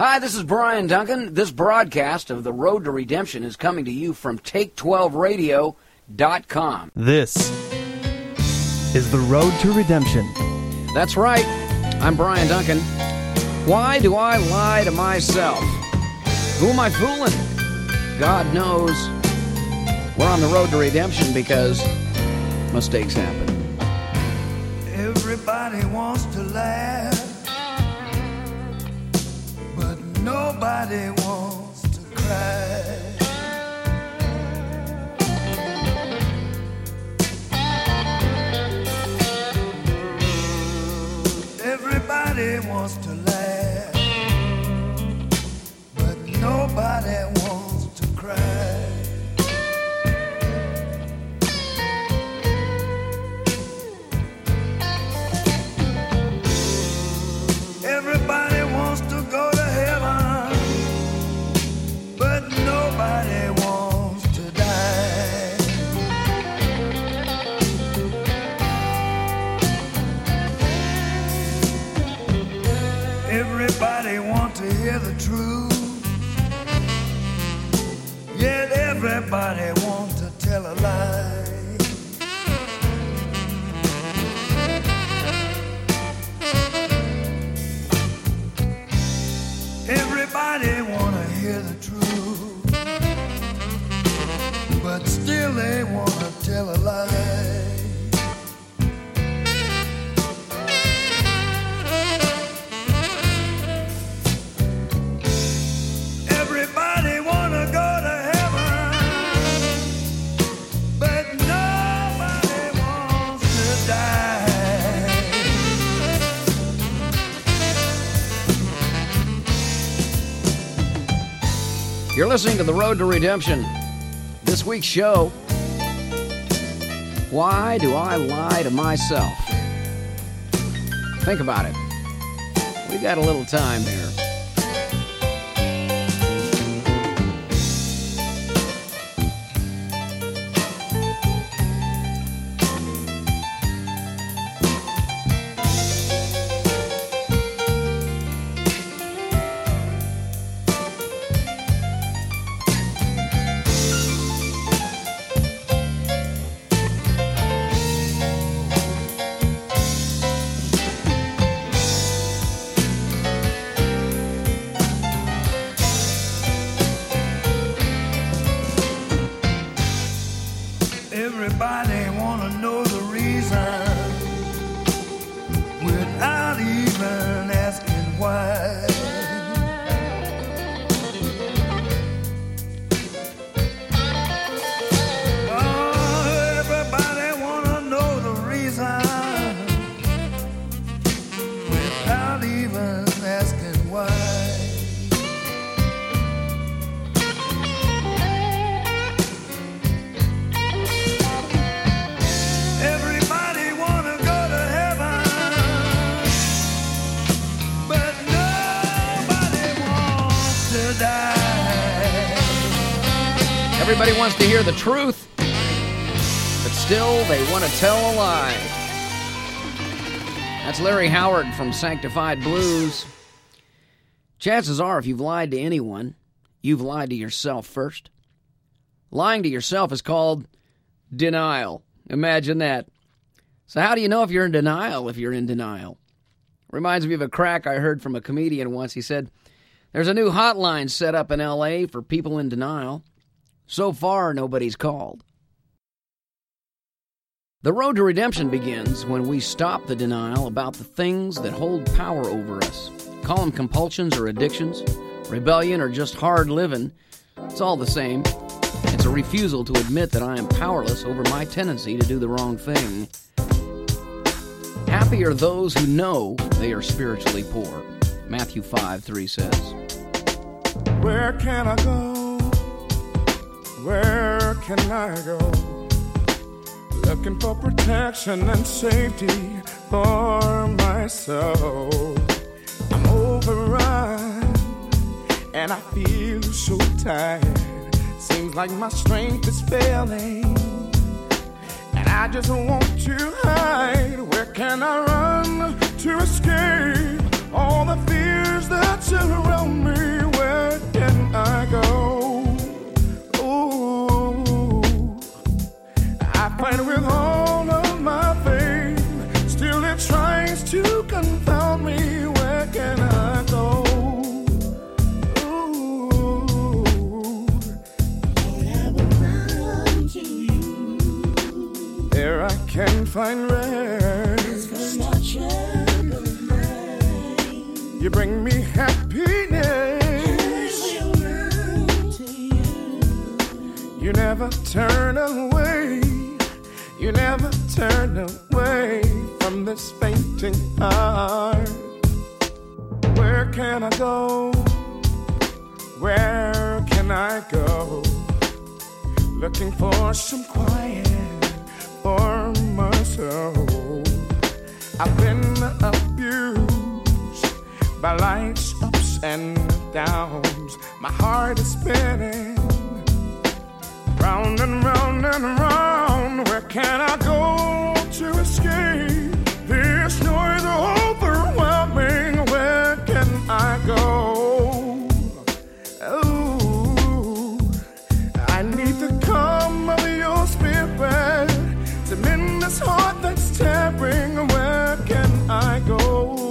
Hi, this is Brian Duncan. This broadcast of The Road to Redemption is coming to you from Take12Radio.com. This is The Road to Redemption. That's right. I'm Brian Duncan. Why do I lie to myself? Who am I fooling? God knows. We're on The Road to Redemption because mistakes happen. Everybody wants to laugh. Nobody wants to cry. Everybody wants to laugh, but nobody wants to cry. Everybody wants to go to heaven. Nobody wants to die. Everybody wants to hear the truth, yet everybody wants to tell a lie. Everybody wants to hear the truth, but still they want to tell a lie. Everybody want to go to heaven, but nobody wants to die. You're listening to The Road to Redemption. This week's show, why do I lie to myself? Think about it. We got a little time there. Everybody wants to hear the truth, but still they want to tell a lie. That's Larry Howard from Sanctified Blues. Chances are, if you've lied to anyone, you've lied to yourself first. Lying to yourself is called denial. Imagine that. So how do you know if you're in denial, if you're in denial? Reminds me of a crack I heard from a comedian once. He said, there's a new hotline set up in L.A. for people in denial. So far, nobody's called. The road to redemption begins when we stop the denial about the things that hold power over us. Call them compulsions or addictions, rebellion or just hard living. It's all the same. It's a refusal to admit that I am powerless over my tendency to do the wrong thing. Happy are those who know they are spiritually poor. Matthew 5:3 says, where can I go? Where can I go? Looking for protection and safety for my soul. I'm overrun and I feel so tired. Seems like my strength is failing and I just want to hide. Where can I run to escape all the fears that surround me, where can I go? Ooh, I fight with all of my faith, still it tries to confound me, where can I go? Ooh, Lord, I will run to you. There I can find rest. You bring me happiness. You never turn away. You never turn away from this fainting heart. Where can I go? Where can I go? Looking for some quiet for my soul. I've been abused by life's ups and downs. My heart is spinning round and round and round. Where can I go to escape this noise overwhelming? Where can I go? Oh, I need the calm of your spirit to mend this heart that's tearing. Where can I go?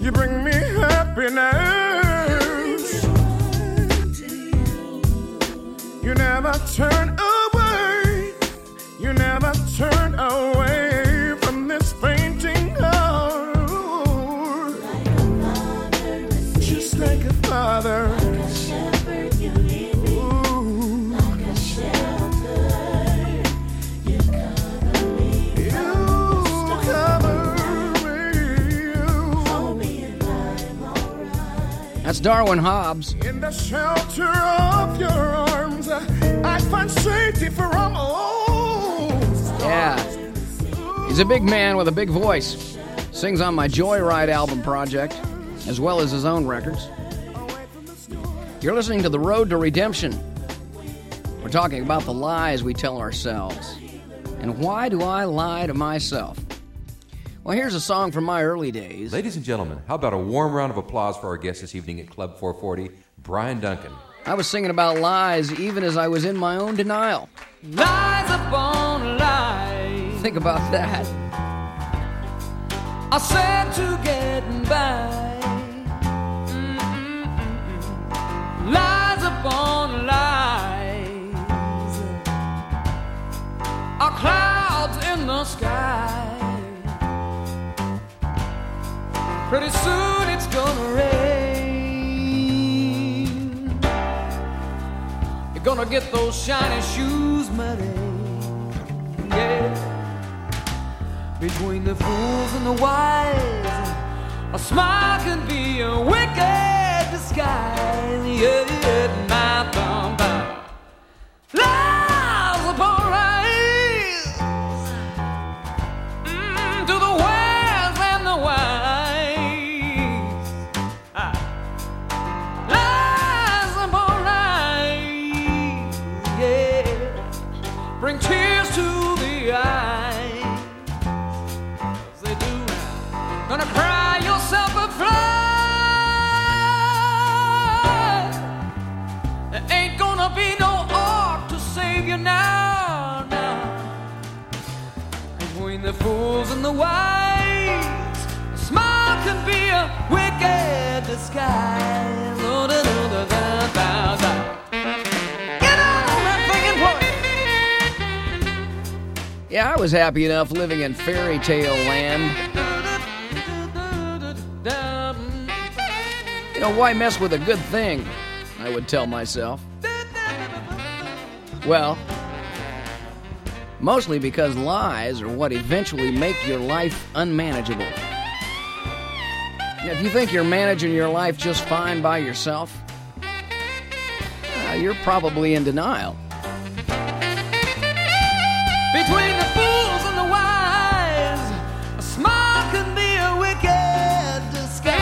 You bring me happiness. You never turn away. You never turn away from this fainting heart. Just like a father. Like a shepherd, you lead me. Ooh. Like a shelter, you cover me. That's Darwin Hobbs. In the shelter of your arms, I find safety from all storms. Yeah. He's a big man with a big voice. Sings on my Joyride album project, as well as his own records. You're listening to The Road to Redemption. We're talking about the lies we tell ourselves. And why do I lie to myself? Well, here's a song from my early days. Ladies and gentlemen, how about a warm round of applause for our guest this evening at Club 440, Brian Duncan. I was singing about lies even as I was in my own denial. Lies upon lies. Think about that. I said to getting by. Mm-mm-mm. Lies upon lies. Are clouds in the sky. Pretty soon it's gonna rain. You're gonna get those shiny shoes muddy. Yeah. Between the fools and the wise, a smile can be a wicked disguise. Yeah, yeah, my thumb by. Lies upon lies. To the wise and the wise. Bring tears to the eyes. They do. Gonna cry yourself a flood. There ain't gonna be no ark to save you now, now. Between the fools and the wise, a smile can be a wicked disguise. Oh, da, da, da, da, da, da. Yeah, I was happy enough living in fairy tale land. You know, why mess with a good thing? I would tell myself. Well, mostly because lies are what eventually make your life unmanageable. Now, if you think you're managing your life just fine by yourself, you're probably in denial. Between the fools and the wise, a smile can be a wicked disguise.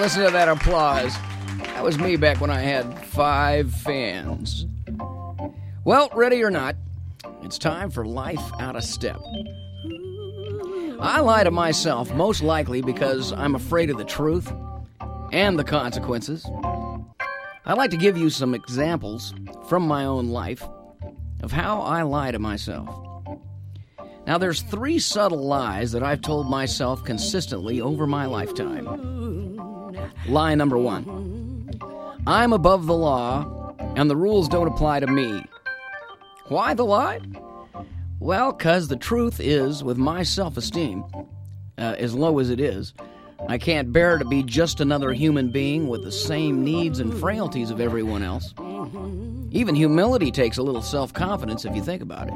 Listen to that applause. That was me back when I had 5 fans. Well, ready or not, it's time for Life Out of Step. I lie to myself most likely because I'm afraid of the truth and the consequences. I'd like to give you some examples from my own life of how I lie to myself. Now, there's 3 subtle lies that I've told myself consistently over my lifetime. Lie number 1. I'm above the law, and the rules don't apply to me. Why the lie? Well, because the truth is, with my self-esteem, as low as it is, I can't bear to be just another human being with the same needs and frailties of everyone else. Even humility takes a little self-confidence if you think about it.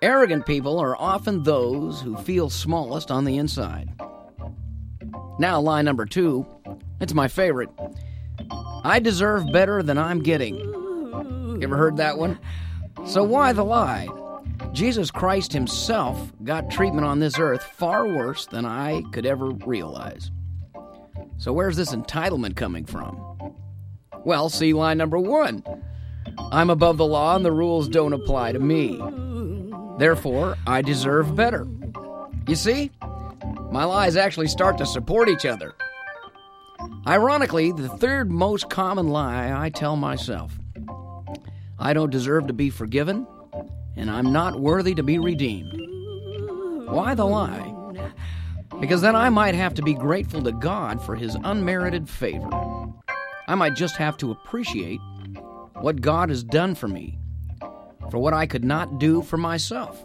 Arrogant people are often those who feel smallest on the inside. Now, lie number 2. It's my favorite. I deserve better than I'm getting. You ever heard that one? So why the lie? Jesus Christ himself got treatment on this earth far worse than I could ever realize. So where's this entitlement coming from? Well, see lie number 1. I'm above the law and the rules don't apply to me. Therefore, I deserve better. You see? My lies actually start to support each other. Ironically, the 3rd most common lie I tell myself. I don't deserve to be forgiven, and I'm not worthy to be redeemed. Why the lie? Because then I might have to be grateful to God for his unmerited favor. I might just have to appreciate what God has done for me, for what I could not do for myself.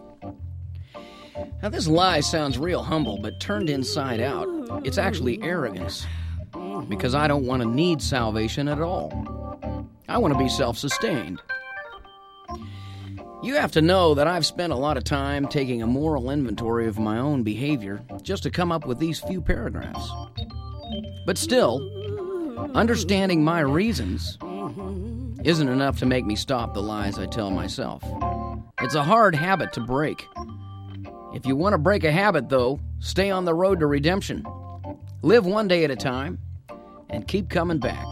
Now, this lie sounds real humble, but turned inside out, it's actually arrogance. Because I don't want to need salvation at all. I want to be self-sustained. You have to know that I've spent a lot of time taking a moral inventory of my own behavior just to come up with these few paragraphs. But still, understanding my reasons isn't enough to make me stop the lies I tell myself. It's a hard habit to break. If you want to break a habit, though, stay on the road to redemption. Live one day at a time, and keep coming back.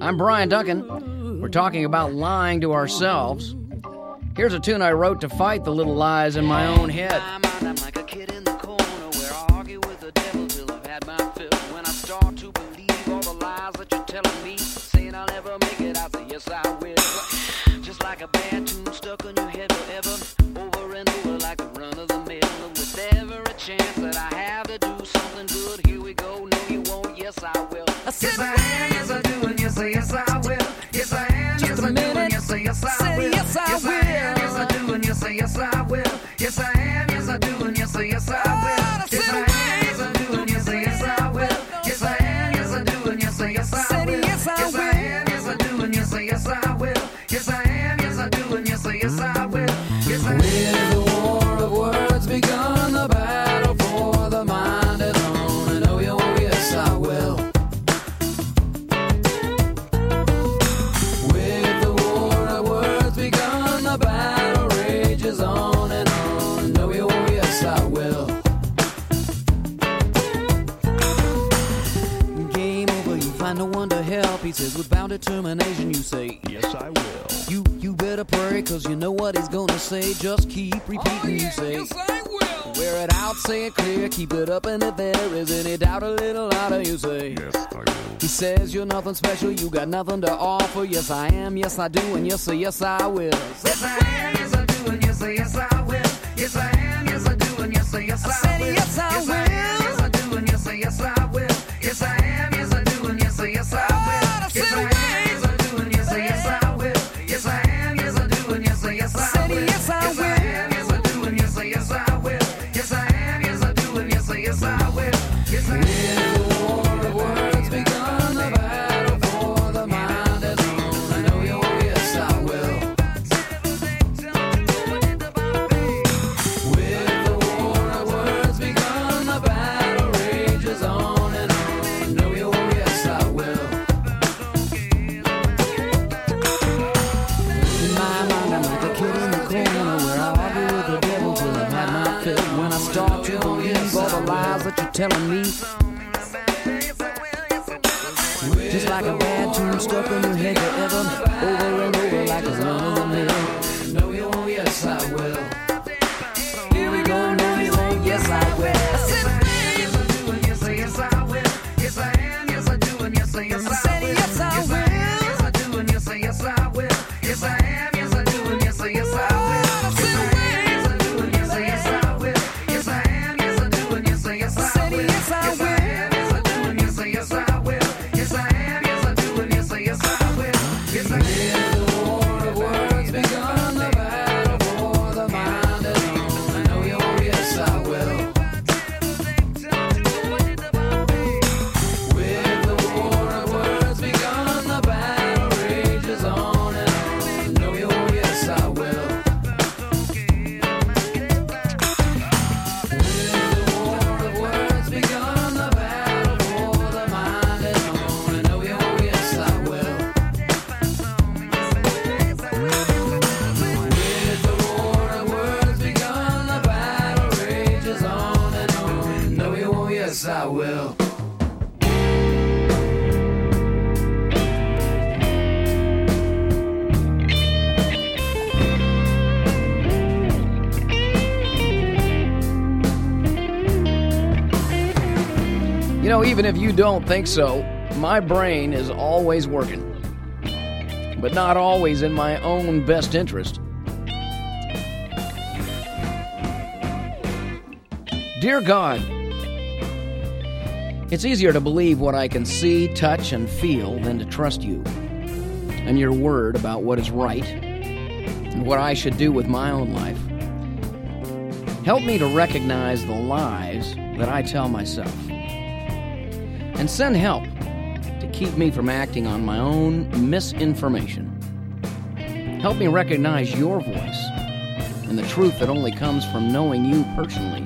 I'm Brian Duncan. We're talking about lying to ourselves. Here's a tune I wrote to fight the little lies in my own head. I'm like a kid in the corner where I argue with the devil till I've had my fill. When I start to believe all the lies that you're telling me, saying I'll never make it, I say yes I will. Just like a bad tune stuck in your head forever. Chance that I have to do something good. Here we go. No, you won't. Yes, I will. Yes, I am. Yes, I do. And yes, yes, I will. Yes, I am. Yes, I do. And yes, yes, I will. Yes, I am. Yes, I do. And yes, yes, I will. Yes, I am. Yes, I do. And yes, yes, I will. Yes, I am. Yes, I do. And yes, yes, I will. Yes, I am. Yes, I do. And yes, yes, I will. Yes, I am. Yes, I do. And yes, yes, I will. Yes, I am. Yes, I do. And yes, yes, I will. Yes, I am. The war of words begun. The battle. He says, with bound determination, you say, yes, I will. You better pray, because you know what he's going to say. Just keep repeating, oh, yeah, you say, yes, I will. Wear it out, say it clear, keep it up, and if there is any doubt, a little louder, you say, yes, I will. He says, you're nothing special, you got nothing to offer. Yes, I am, yes, I do, and yes, yes, I will. Yes, I am, yes, I do, and yes, I will. Yes, I am, yes, I do, and yes, I will. Yes, I am, yes, I do, and yes, I will. Yes, I am, yes, I do, and yes, I will. Yes, I am, yes, I do, and yes, I will. Yes, I am, yes, I do, and yes, I will. Yes, I am, yes, I do, and yes, I will. Yes, I am, yes, I do, and yes, I will. Yes, I am. I know you will. Yes, I will. I start to believe all the lies that you're telling me. Just like a bad tune stuck in your head forever, over and over like it's none of them here. No, you won't, yes I will. Here we go, no you won't, yes I will. I said, yes I do, and yes I, yes I will. Yes I am, yes I do, and yes I, yes I will. Yes I will, yes I do, and yes I, yes I will. Yes I am, yes I do, and yes I, yes I will. Even if you don't think so, my brain is always working, but not always in my own best interest. Dear God, it's easier to believe what I can see, touch, and feel than to trust you and your word about what is right and what I should do with my own life. Help me to recognize the lies that I tell myself. And send help to keep me from acting on my own misinformation. Help me recognize your voice and the truth that only comes from knowing you personally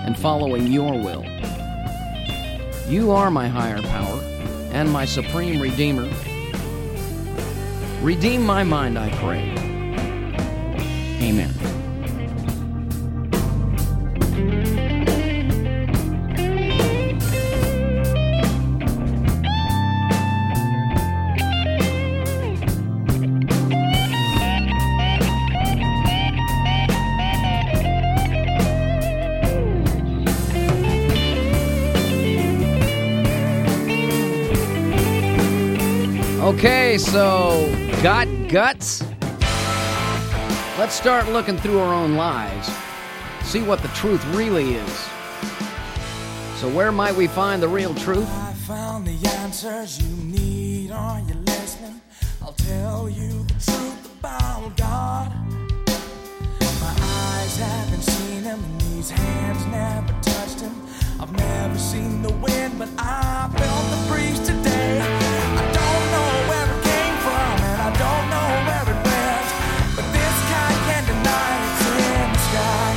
and following your will. You are my higher power and my supreme redeemer. Redeem my mind, I pray. Amen. Okay, so, got guts? Let's start looking through our own lives. See what the truth really is. So where might we find the real truth? I found the answers you need. Are you listening? I'll tell you the truth about God. My eyes haven't seen him, and these hands never touched him. I've never seen the wind, but I felt the breeze today. I don't know where it came from, and I don't know where it went, but this guy can't deny it's in the sky.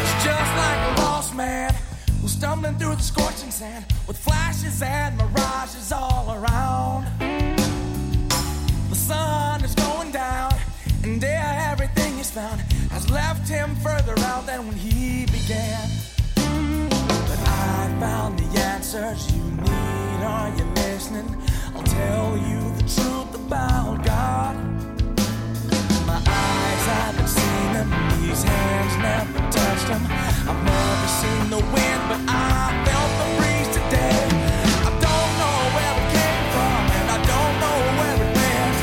It's just like a lost man who's stumbling through the scorching sand with flashes and mirages all around. The sun is going down, and there everything is found has left him further out than when he began. I found the answers you need. Are you listening? I'll tell you the truth about God. My eyes haven't seen him, these hands never touched him. I've never seen the wind, but I felt the breeze today. I don't know where it came from, and I don't know where it went,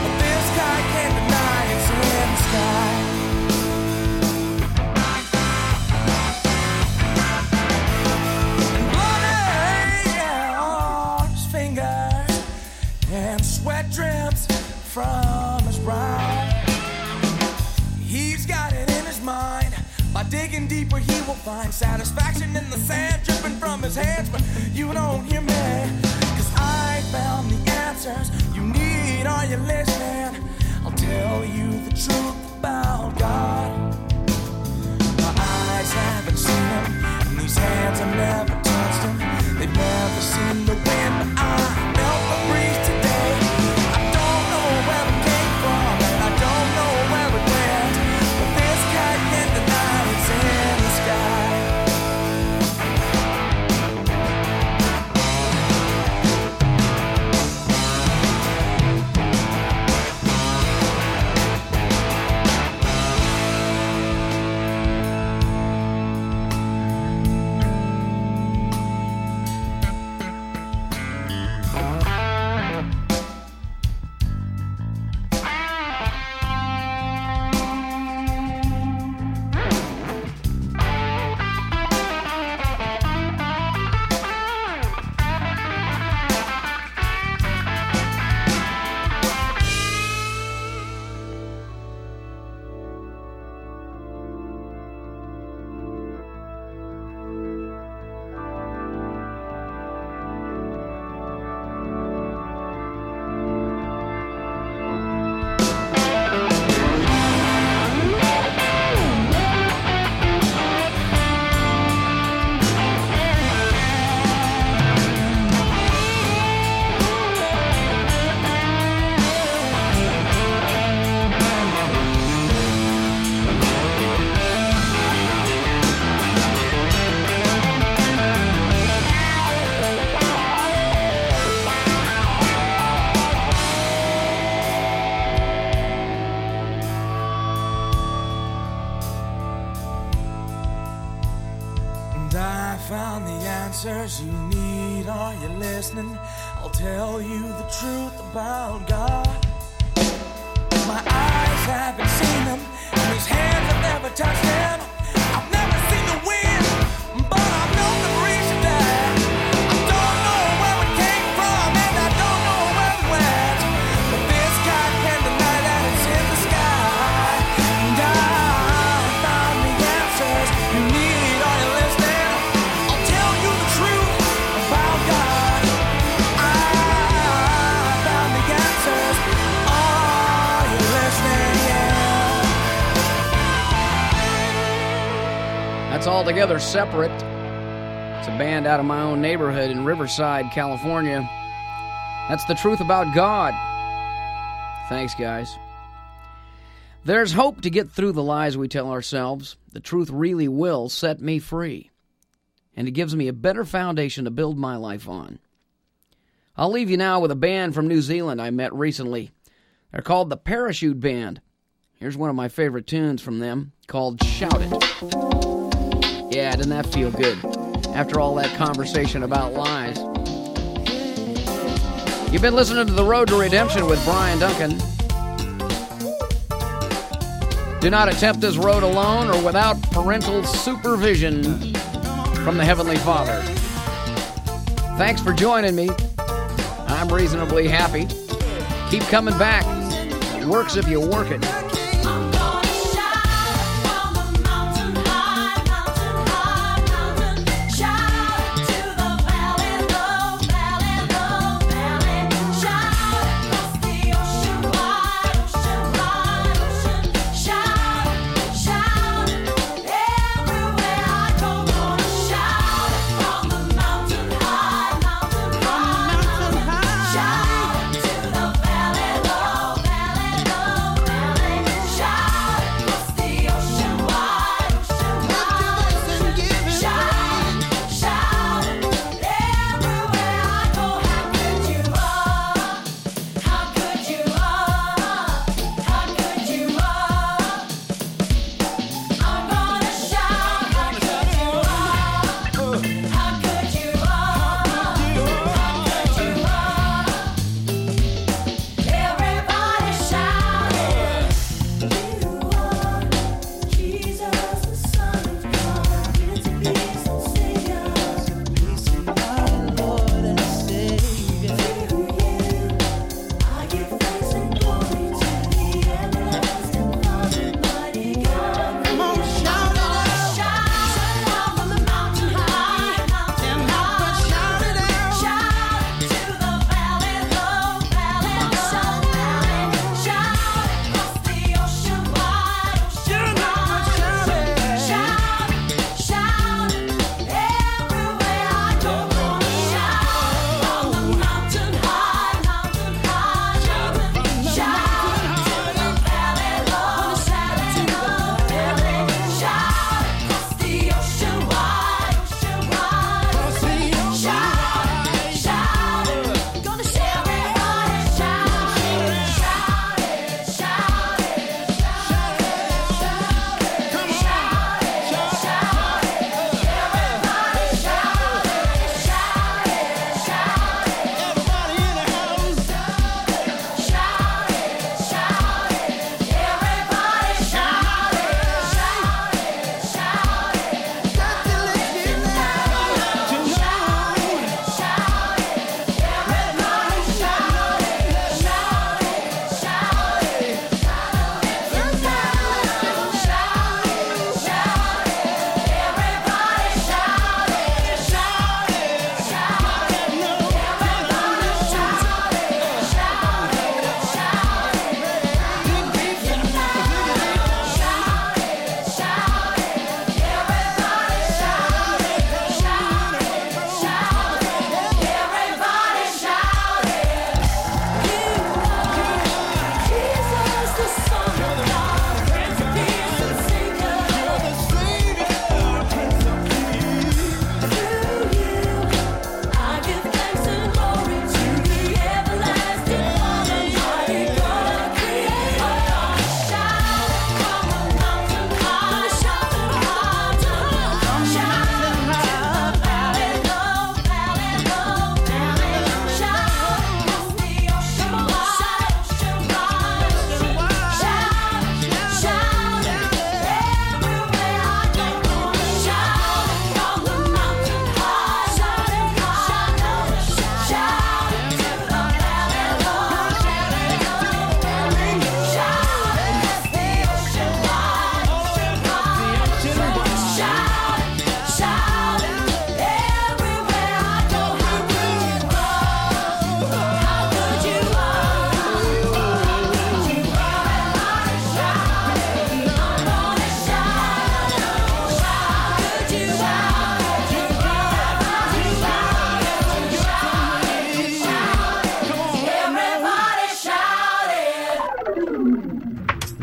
but this guy can't deny it's in the sky. Sweat drips from his brow. He's got it in his mind. By digging deeper, he will find satisfaction in the sand dripping from his hands. But you don't hear me, 'cause I found the answers you need. Are you listening? I'll tell you the truth about God. My eyes haven't seen him, and these hands have never touched him. They've never seen the wind, but I felt the breeze today. I don't know where I'm going. answers you need. Are you listening? I'll tell you the truth about God. My eyes haven't seen him, and his hands have never touched him. I've never seen the wind, but I know the breeze. It's altogether separate. It's a band out of my own neighborhood in Riverside, California. That's the truth about God. Thanks, guys. There's hope to get through the lies we tell ourselves. The truth really will set me free. And it gives me a better foundation to build my life on. I'll leave you now with a band from New Zealand I met recently. They're called the Parachute Band. Here's one of my favorite tunes from them called Shout It. Yeah, didn't that feel good? After all that conversation about lies. You've been listening to The Road to Redemption with Brian Duncan. Do not attempt this road alone or without parental supervision from the Heavenly Father. Thanks for joining me. I'm reasonably happy. Keep coming back. It works if you work it.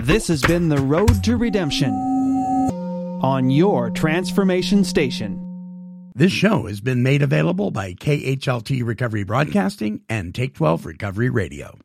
This has been The Road to Redemption on your Transformation Station. This show has been made available by KHLT Recovery Broadcasting and Take 12 Recovery Radio.